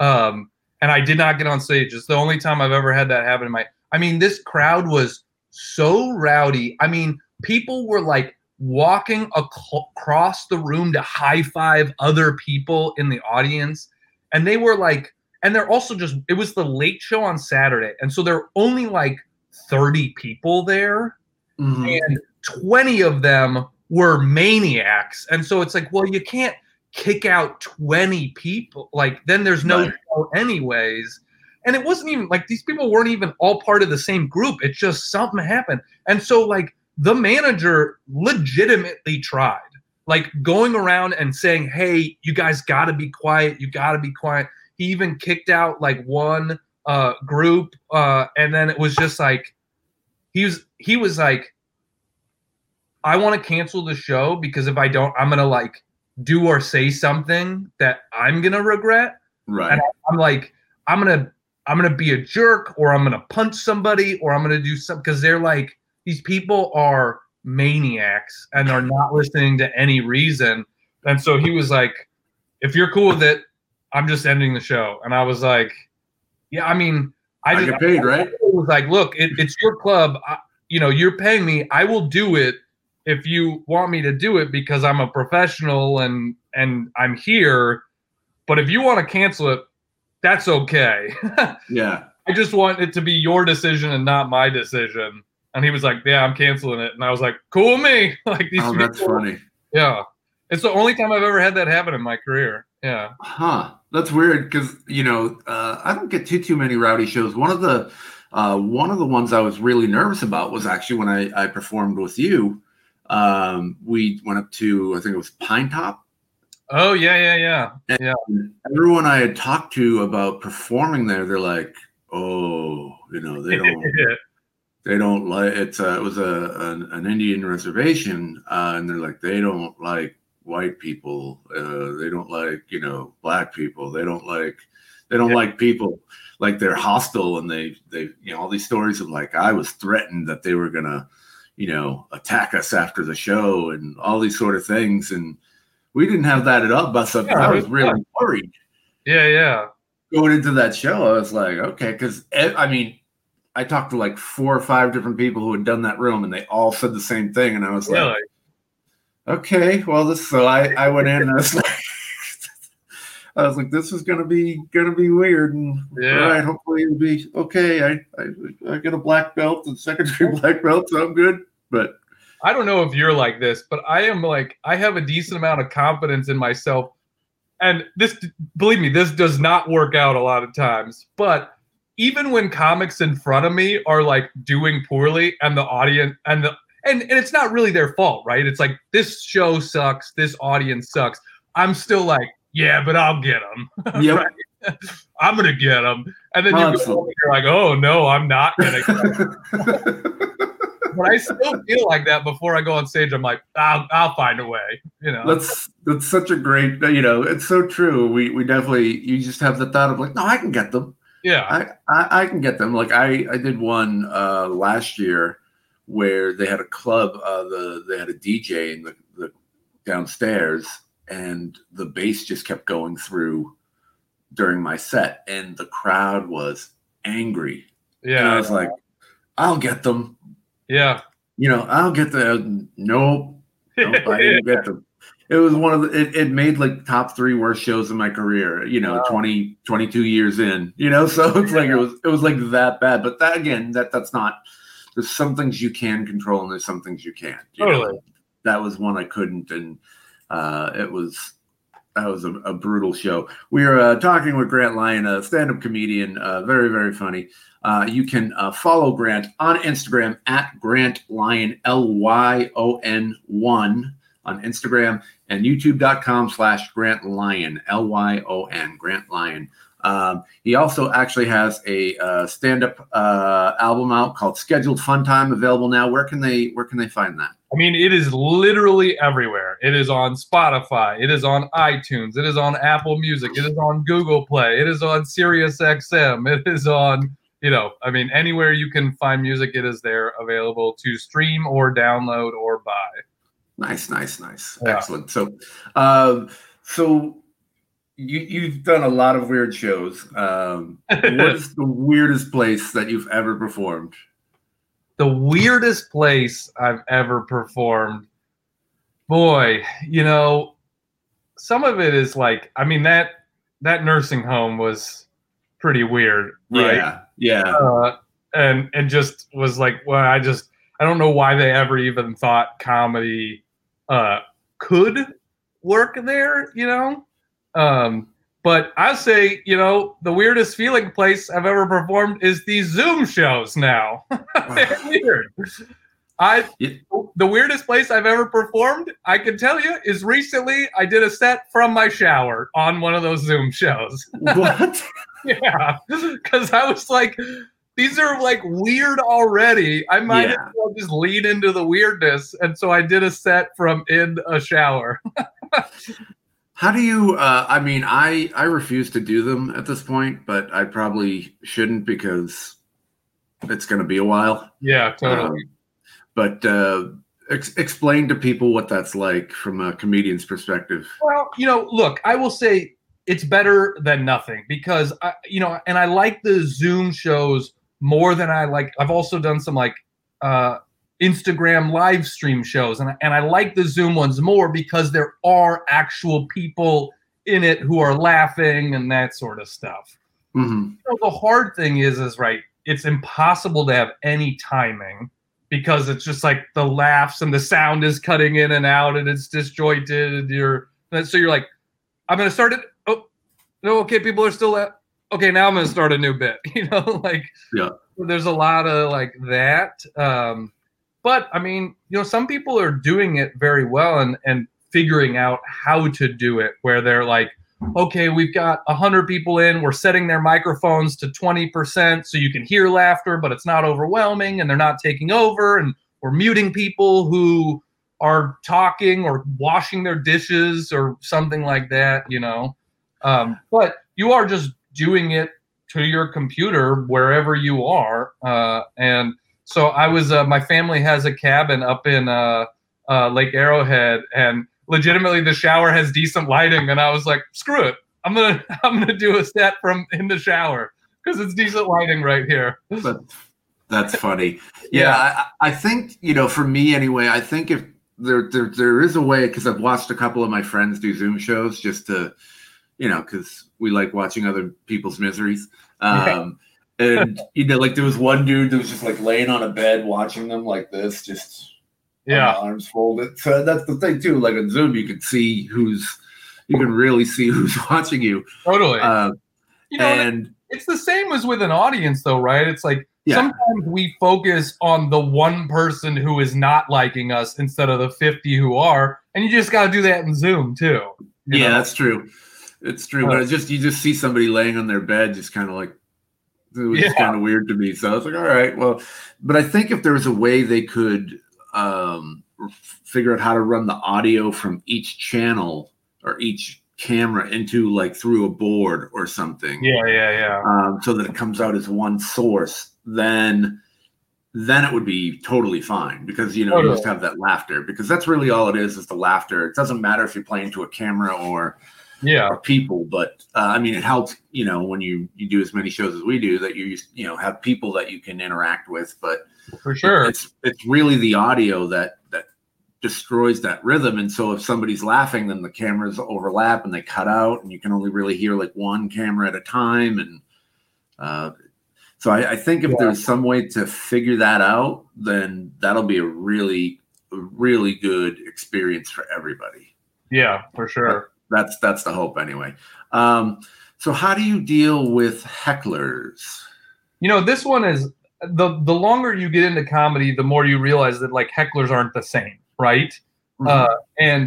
And I did not get on stage. It's the only time I've ever had that happen. I mean, this crowd was so rowdy. I mean, people were like walking across the room to high five other people in the audience. And they were like, and they're also just, it was the late show on Saturday. And so there were only like 30 people there. Mm-hmm. And 20 of them were maniacs. And so it's like, well, you can't kick out 20 people. Like, then there's no show anyways. And it wasn't even like these people weren't even all part of the same group. It's just something happened. And so like the manager legitimately tried, like going around and saying, hey, you guys got to be quiet. You got to be quiet. He even kicked out like one group. And then it was just like, he was like, I want to cancel the show because if I don't, I'm going to like do or say something that I'm going to regret. Right. And I'm like, I'm going to be a jerk, or I'm going to punch somebody, or I'm going to do something. Cause they're like, these people are maniacs and are not listening to any reason. And so he was like, if you're cool with it, I'm just ending the show. And I was like, yeah, I mean, I get paid, right? I was like, look, it's your club. You're paying me. I will do it if you want me to do it because I'm a professional and I'm here. But if you want to cancel it, that's okay. Yeah. I just want it to be your decision and not my decision. And he was like, yeah, I'm canceling it. And I was like, cool me. Like these people, that's funny. Yeah. It's the only time I've ever had that happen in my career. Yeah. Huh. That's weird because, I don't get too many rowdy shows. One of the ones I was really nervous about was actually when I performed with you. We went up to, I think it was Pine Top. Oh, yeah. Everyone I had talked to about performing there, they're like, oh, they don't. They don't like it was an Indian reservation, and they're like, they don't like white people, they don't like black people, they don't like people, like they're hostile, and they all these stories of like I was threatened that they were gonna attack us after the show and all these sort of things, and we didn't have that at all. But I was really worried. Yeah. Going into that show, I was like, okay, because I mean. I talked to like 4 or 5 different people who had done that room, and they all said the same thing. And I was like, okay, well, I went in and I was like, this is going to be weird. And all right, hopefully it'll be okay. I get a black belt and secondary black belt, so I'm good. But I don't know if you're like this, but I am like, I have a decent amount of confidence in myself. And this, believe me, this does not work out a lot of times, but even when comics in front of me are like doing poorly and the audience and it's not really their fault, right? It's like, this show sucks. This audience sucks. I'm still like, yeah, but I'll get them. Yep. Right? I'm going to get them. And then you're like, oh no, I'm not going to get them. But I still feel like that before I go on stage. I'm like, I'll find a way. That's such a great, it's so true. We definitely, you just have the thought of like, no, I can get them. Yeah, I can get them. Like I did one last year where they had a club. They had a DJ in the downstairs, and the bass just kept going through during my set, and the crowd was angry. Yeah, and I was like, I'll get them. Yeah, I'll get them. Nope, I didn't get them. It was one of the, it made like top 3 worst shows in my career, 22 years in, so it's like, it was like that bad. But that again, that's not, there's some things you can control and there's some things you can't. Totally. That was one I couldn't. And that was a brutal show. We are talking with Grant Lyon, a stand-up comedian, very, very funny. You can follow Grant on Instagram at Grant Lyon, LYON1. On Instagram and youtube.com/Grant Lyon, LYON, Grant Lyon. He also actually has a stand-up album out called Scheduled Fun Time, available now. Where can they find that? I mean, it is literally everywhere. It is on Spotify. It is on iTunes. It is on Apple Music. It is on Google Play. It is on SiriusXM. It is on, you know, I mean, anywhere you can find music, it is there available to stream or download or buy. Nice, nice, nice. Yeah. Excellent. So, you've done a lot of weird shows. What is the weirdest place that you've ever performed? The weirdest place I've ever performed. Boy, you know, some of it is like, I mean, that nursing home was pretty weird, right? Yeah, yeah. And just was like, well, I don't know why they ever even thought comedy could work there, you know? But I say, you know, the weirdest feeling place I've ever performed is these Zoom shows now. They're weird. The weirdest place I've ever performed, I can tell you, is recently I did a set from my shower on one of those Zoom shows. What? Yeah, because I was like, these are like weird already. I might as well just lean into the weirdness. And so I did a set from in a shower. How do you, I refuse to do them at this point, but I probably shouldn't because it's going to be a while. Yeah, totally. Explain to people what that's like from a comedian's perspective. Well, you know, look, I will say it's better than nothing because, I like the Zoom shows more than I like. I've also done some Instagram live stream shows. And I like the Zoom ones more because there are actual people in it who are laughing and that sort of stuff. Mm-hmm. You know, the hard thing is right, it's impossible to have any timing because it's just like the laughs and the sound is cutting in and out and it's disjointed. So you're like, I'm going to start it. Oh, no. Okay. People are still laughing. Okay. Now I'm going to start a new bit, you know, like, yeah. There's a lot of like that. But, I mean, you know, some people are doing it very well and figuring out how to do it where they're like, okay, we've got 100 people in. We're setting their microphones to 20% so you can hear laughter, but it's not overwhelming and they're not taking over. And we're muting people who are talking or washing their dishes or something like that, you know. But you are just doing it to your computer wherever you are and – so I was, my family has a cabin up in Lake Arrowhead, and legitimately the shower has decent lighting. And I was like, screw it, I'm gonna do a set from in the shower because it's decent lighting right here. That's funny. Yeah, I think, you know, for me anyway, I think if there is a way, because I've watched a couple of my friends do Zoom shows just to, you know, because we like watching other people's miseries. And, you know, like there was one dude that was just like laying on a bed watching them like this, just arms folded. So that's the thing, too. Like on Zoom, you can see you can really see who's watching you. Totally. You know, and it's the same as with an audience, though, right? It's like sometimes we focus on the one person who is not liking us instead of the 50 who are. And you just got to do that in Zoom, too. Yeah, that's true. It's true. But you just see somebody laying on their bed just kind of like. It was kind of weird to me. So I was like, all right, well, but I think if there was a way they could figure out how to run the audio from each channel or each camera into like through a board or something. Yeah. So that it comes out as one source, then it would be totally fine because, you know, you just have that laughter because that's really all it is the laughter. It doesn't matter if you're playing to a camera or people, but I mean, it helps, you know, when you do as many shows as we do that you know, have people that you can interact with, but for sure it's really the audio that destroys that rhythm. And so if somebody's laughing, then the cameras overlap and they cut out and you can only really hear like one camera at a time. And so I think if there's some way to figure that out, then that'll be a really, really good experience for everybody. Yeah, for sure. That's the hope anyway. So how do you deal with hecklers? You know, this one is the longer you get into comedy, the more you realize that like hecklers aren't the same, right? Mm-hmm.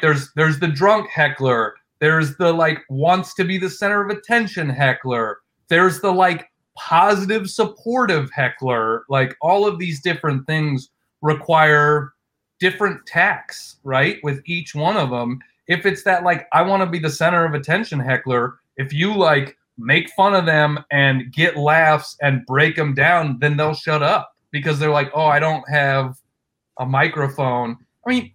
There's the drunk heckler. There's the like wants to be the center of attention heckler. There's the like positive supportive heckler. Like all of these different things require different tacks, right, with each one of them. If it's that, like, I want to be the center of attention heckler, if you, like, make fun of them and get laughs and break them down, then they'll shut up because they're like, oh, I don't have a microphone. I mean,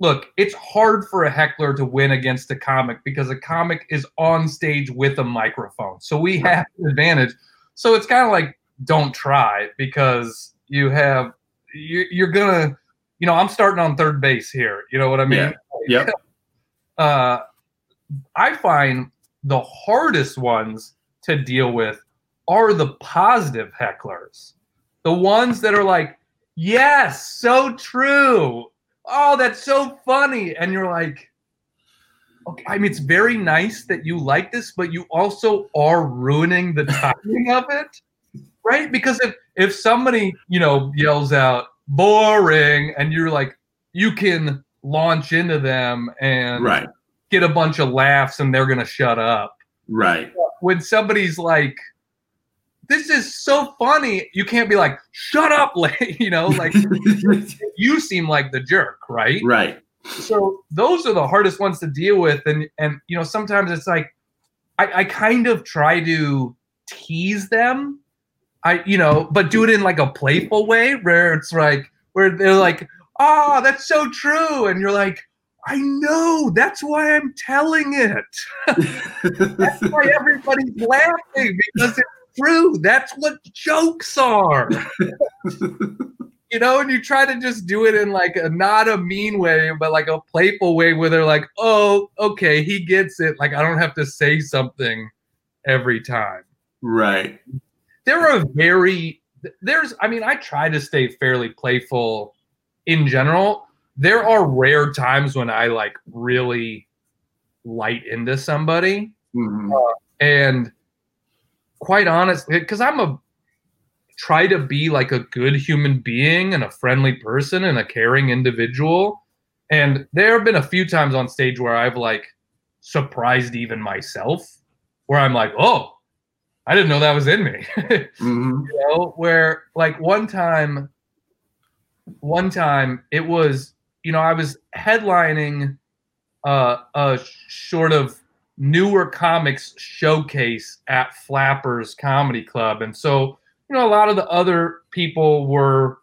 look, it's hard for a heckler to win against a comic because a comic is on stage with a microphone. So we have an advantage. So it's kind of like, don't try, because you have, you're going to, you know, I'm starting on third base here. You know what I mean? Yeah. Yep. I find the hardest ones to deal with are the positive hecklers. The ones that are like, yes, so true. Oh, that's so funny. And you're like, okay, I mean, it's very nice that you like this, but you also are ruining the timing of it, right? Because if somebody, you know, yells out, boring, and you're like, you can launch into them and right. get a bunch of laughs and they're going to shut up. Right. When somebody's like, this is so funny, you can't be like, shut up, you know, like you seem like the jerk, right? Right. So those are the hardest ones to deal with. And you know, sometimes it's like, I kind of try to tease them, you know, but do it in like a playful way where it's like, where they're like, oh, that's so true. And you're like, I know, that's why I'm telling it. That's why everybody's laughing, because it's true. That's what jokes are. You know, and you try to just do it in like a, not a mean way, but like a playful way where they're like, oh, okay, he gets it. Like, I don't have to say something every time. Right. I try to stay fairly playful in general. There are rare times when I like really light into somebody. Mm-hmm. And quite honestly, because try to be like a good human being and a friendly person and a caring individual. And there have been a few times on stage where I've like surprised even myself, where I'm like, oh, I didn't know that was in me. Mm-hmm. You know, where like one time it was, you know, I was headlining a sort of newer comics showcase at Flappers Comedy Club. And so, you know, a lot of the other people were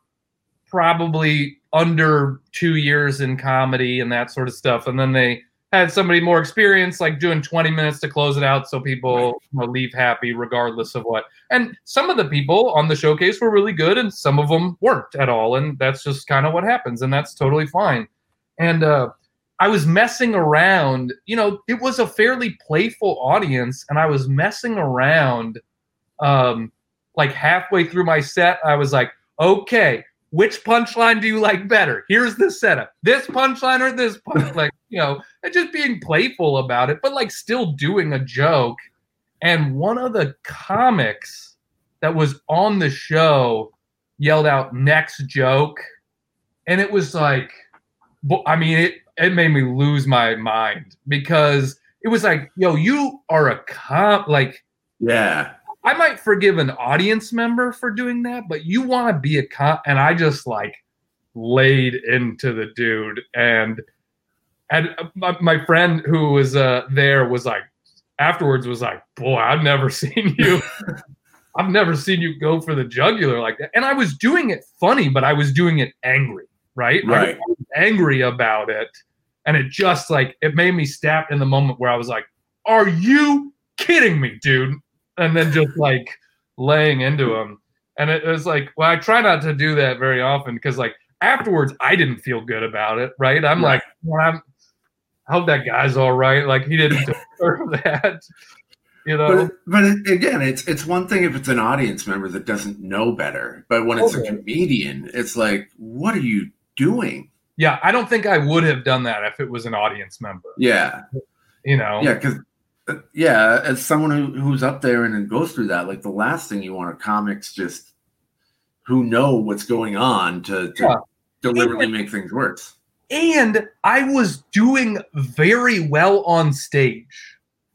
probably under 2 years in comedy and that sort of stuff. And then they had somebody more experienced, like doing 20 minutes to close it out so people, you know, leave happy regardless of what. And some of the people on the showcase were really good and some of them weren't at all. And that's just kind of what happens. And that's totally fine. And I was messing around. You know, it was a fairly playful audience. And I was messing around like halfway through my set. I was like, okay, which punchline do you like better? Here's the setup. This punchline or this punchline? Like, you know, and just being playful about it, but like still doing a joke. And one of the comics that was on the show yelled out, next joke. And it was like, I mean, it made me lose my mind, because it was like, yo, you are a cop. Like, yeah, I might forgive an audience member for doing that, but you want to be a cop. And I just like laid into the dude. And my friend who was there was like, afterwards was like, boy, I've never seen you go for the jugular like that. And I was doing it funny, but I was doing it angry. Right. I was angry about it. And it just like, it made me snap in the moment where I was like, are you kidding me, dude? And then just like laying into him. And it was like, well, I try not to do that very often, because like afterwards I didn't feel good about it. Right. I'm like, well, I hope that guy's all right. Like, he didn't deserve that, you know? But again, it's one thing if it's an audience member that doesn't know better, but when it's a comedian, it's like, what are you doing? Yeah, I don't think I would have done that if it was an audience member. Yeah, you know. Yeah, because as someone who's up there and goes through that, like the last thing you want are comics just who know what's going on to deliberately make things worse. And I was doing very well on stage.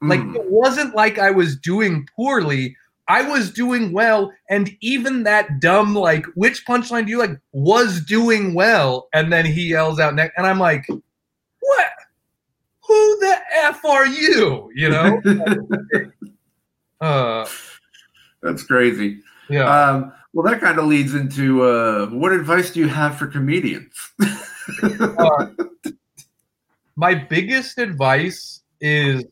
Like, it wasn't like I was doing poorly. I was doing well, and even that dumb, like, which punchline do you like, was doing well, and then he yells out next, and I'm like, what? Who the F are you? You know? That's crazy. Yeah. Well, that kind of leads into what advice do you have for comedians? My biggest advice is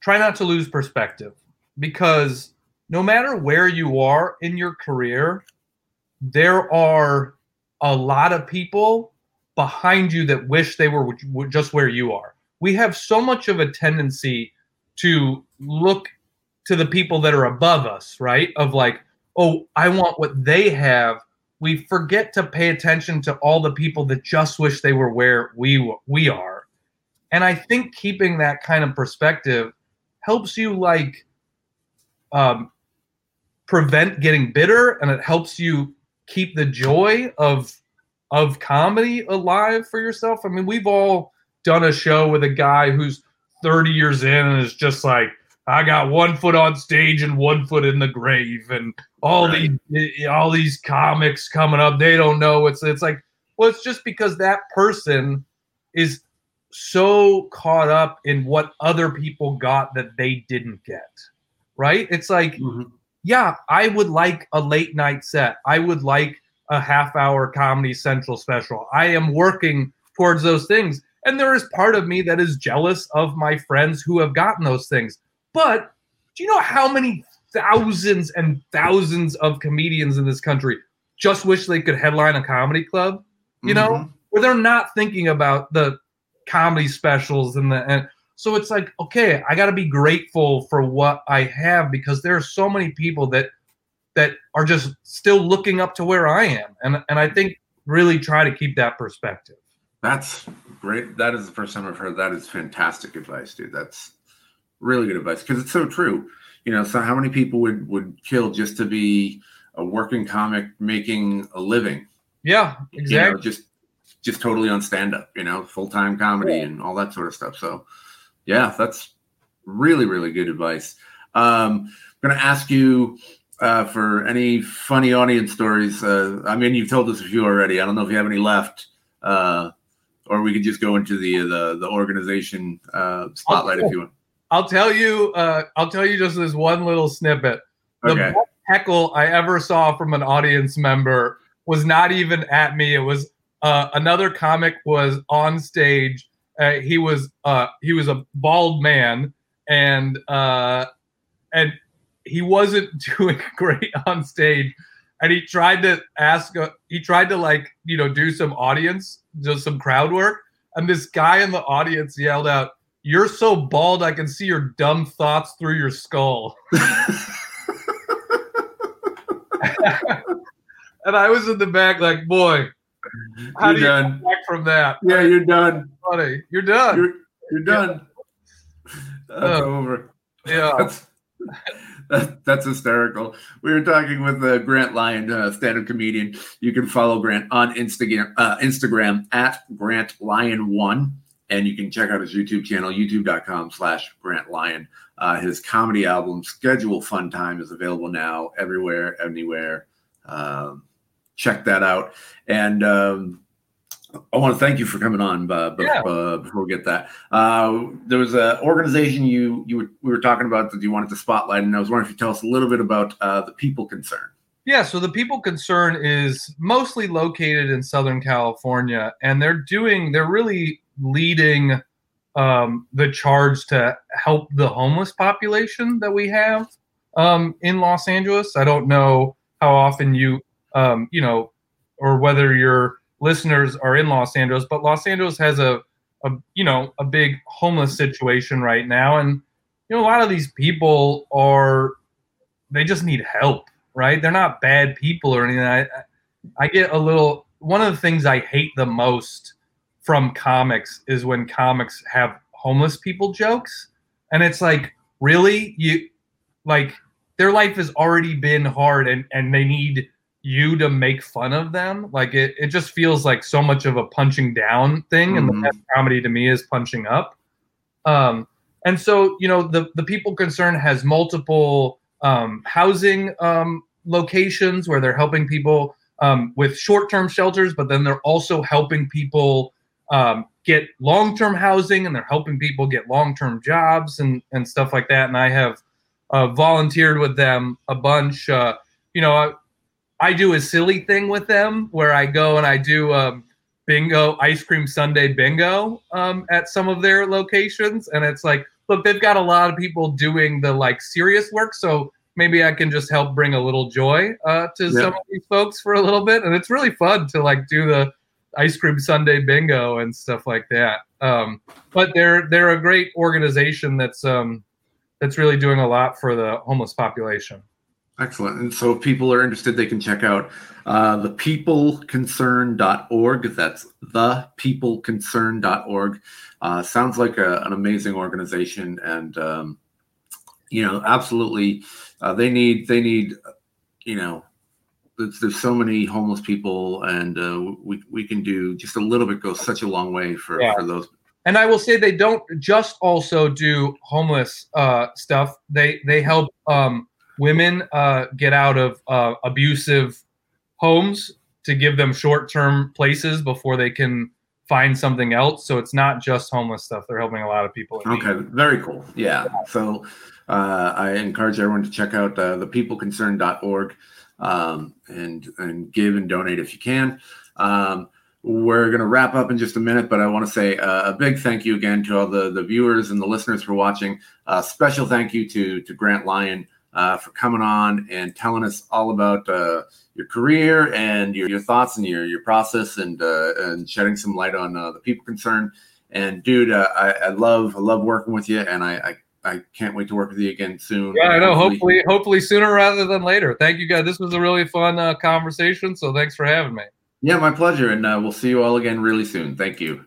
try not to lose perspective. Because no matter where you are in your career, there are a lot of people behind you that wish they were just where you are. We have so much of a tendency to look to the people that are above us, right? Of like, oh, I want what they have. We forget to pay attention to all the people that just wish they were where we are. And I think keeping that kind of perspective helps you, like, prevent getting bitter, and it helps you keep the joy of comedy alive for yourself. I mean, we've all done a show with a guy who's 30 years in and is just like, I got one foot on stage and one foot in the grave, and all these comics coming up, they don't know. It's like, well, it's just because that person is so caught up in what other people got that they didn't get. Right? It's like, mm-hmm. Yeah, I would like a late night set. I would like a half hour Comedy Central special. I am working towards those things. And there is part of me that is jealous of my friends who have gotten those things. But do you know how many thousands and thousands of comedians in this country just wish they could headline a comedy club? You mm-hmm. know, where they're not thinking about the comedy specials and so it's like, okay, I got to be grateful for what I have, because there are so many people that are just still looking up to where I am. And I think really try to keep that perspective. That's great. That is the first time I've heard that. Is fantastic advice, dude. That's really good advice, because it's so true. You know, so how many people would kill just to be a working comic making a living? Yeah, exactly. You know, just totally on stand-up, you know, full-time comedy and all that sort of stuff. So. Yeah, that's really, really good advice. I'm going to ask you for any funny audience stories. I mean, you've told us a few already. I don't know if you have any left, or we could just go into the organization spotlight if you want. I'll tell you just this one little snippet. Okay. The best heckle I ever saw from an audience member was not even at me. It was another comic was on stage. He was a bald man, and he wasn't doing great on stage. And he tried to do some audience, just some crowd work. And this guy in the audience yelled out, "You're so bald, I can see your dumb thoughts through your skull." And I was in the back like, boy. How do you come back from that? Yeah, you're done. Funny. You're done. You're done. Yeah. That's over. Yeah. That's hysterical. We were talking with Grant Lyon, stand-up comedian. You can follow Grant on Instagram at Grant Lyon1, and you can check out his YouTube channel, youtube.com/Grant Lyon. His comedy album, Scheduled Fun Time, is available now everywhere, anywhere. Check that out. And I want to thank you for coming on, before we get that. There was an organization we were talking about that you wanted to spotlight, and I was wondering if you tell us a little bit about The People Concern. Yeah, so The People Concern is mostly located in Southern California, and they're really leading the charge to help the homeless population that we have in Los Angeles. I don't know how often you... you know, or whether your listeners are in Los Angeles, but Los Angeles has a big homeless situation right now. And, you know, a lot of these people they just need help, right? They're not bad people or anything. I get one of the things I hate the most from comics is when comics have homeless people jokes. And it's like, really? Their life has already been hard and they need you to make fun of them. Like it just feels like so much of a punching down thing. Mm-hmm. And the best comedy to me is punching up. And so, you know, the People Concern has multiple housing locations where they're helping people with short-term shelters, but then they're also helping people get long-term housing, and they're helping people get long-term jobs and stuff like that. And I have volunteered with them a bunch. I do a silly thing with them where I go and I do bingo, ice cream sundae bingo at some of their locations. And it's like, look, they've got a lot of people doing the like serious work. So maybe I can just help bring a little joy to some of these folks for a little bit. And it's really fun to like do the ice cream sundae bingo and stuff like that. But they're a great organization that's really doing a lot for the homeless population. Excellent. And so if people are interested, they can check out thepeopleconcern.org. That's thepeopleconcern.org. Sounds like an amazing organization. And, absolutely. They need there's so many homeless people, and we can do just a little bit, goes such a long way for those. And I will say they don't just also do homeless stuff. They help women get out of abusive homes to give them short-term places before they can find something else. So it's not just homeless stuff. They're helping a lot of people. Okay, very cool. Yeah. So I encourage everyone to check out thepeopleconcern.org and give and donate if you can. We're going to wrap up in just a minute, but I want to say a big thank you again to all the viewers and the listeners for watching. A special thank you to Grant Lyon for coming on and telling us all about your career and your thoughts and your process and shedding some light on the people concerned. And dude, I love working with you, and I can't wait to work with you again soon. Yeah, I know. Hopefully sooner rather than later. Thank you, guys. This was a really fun conversation, so thanks for having me. Yeah, my pleasure, and we'll see you all again really soon. Thank you.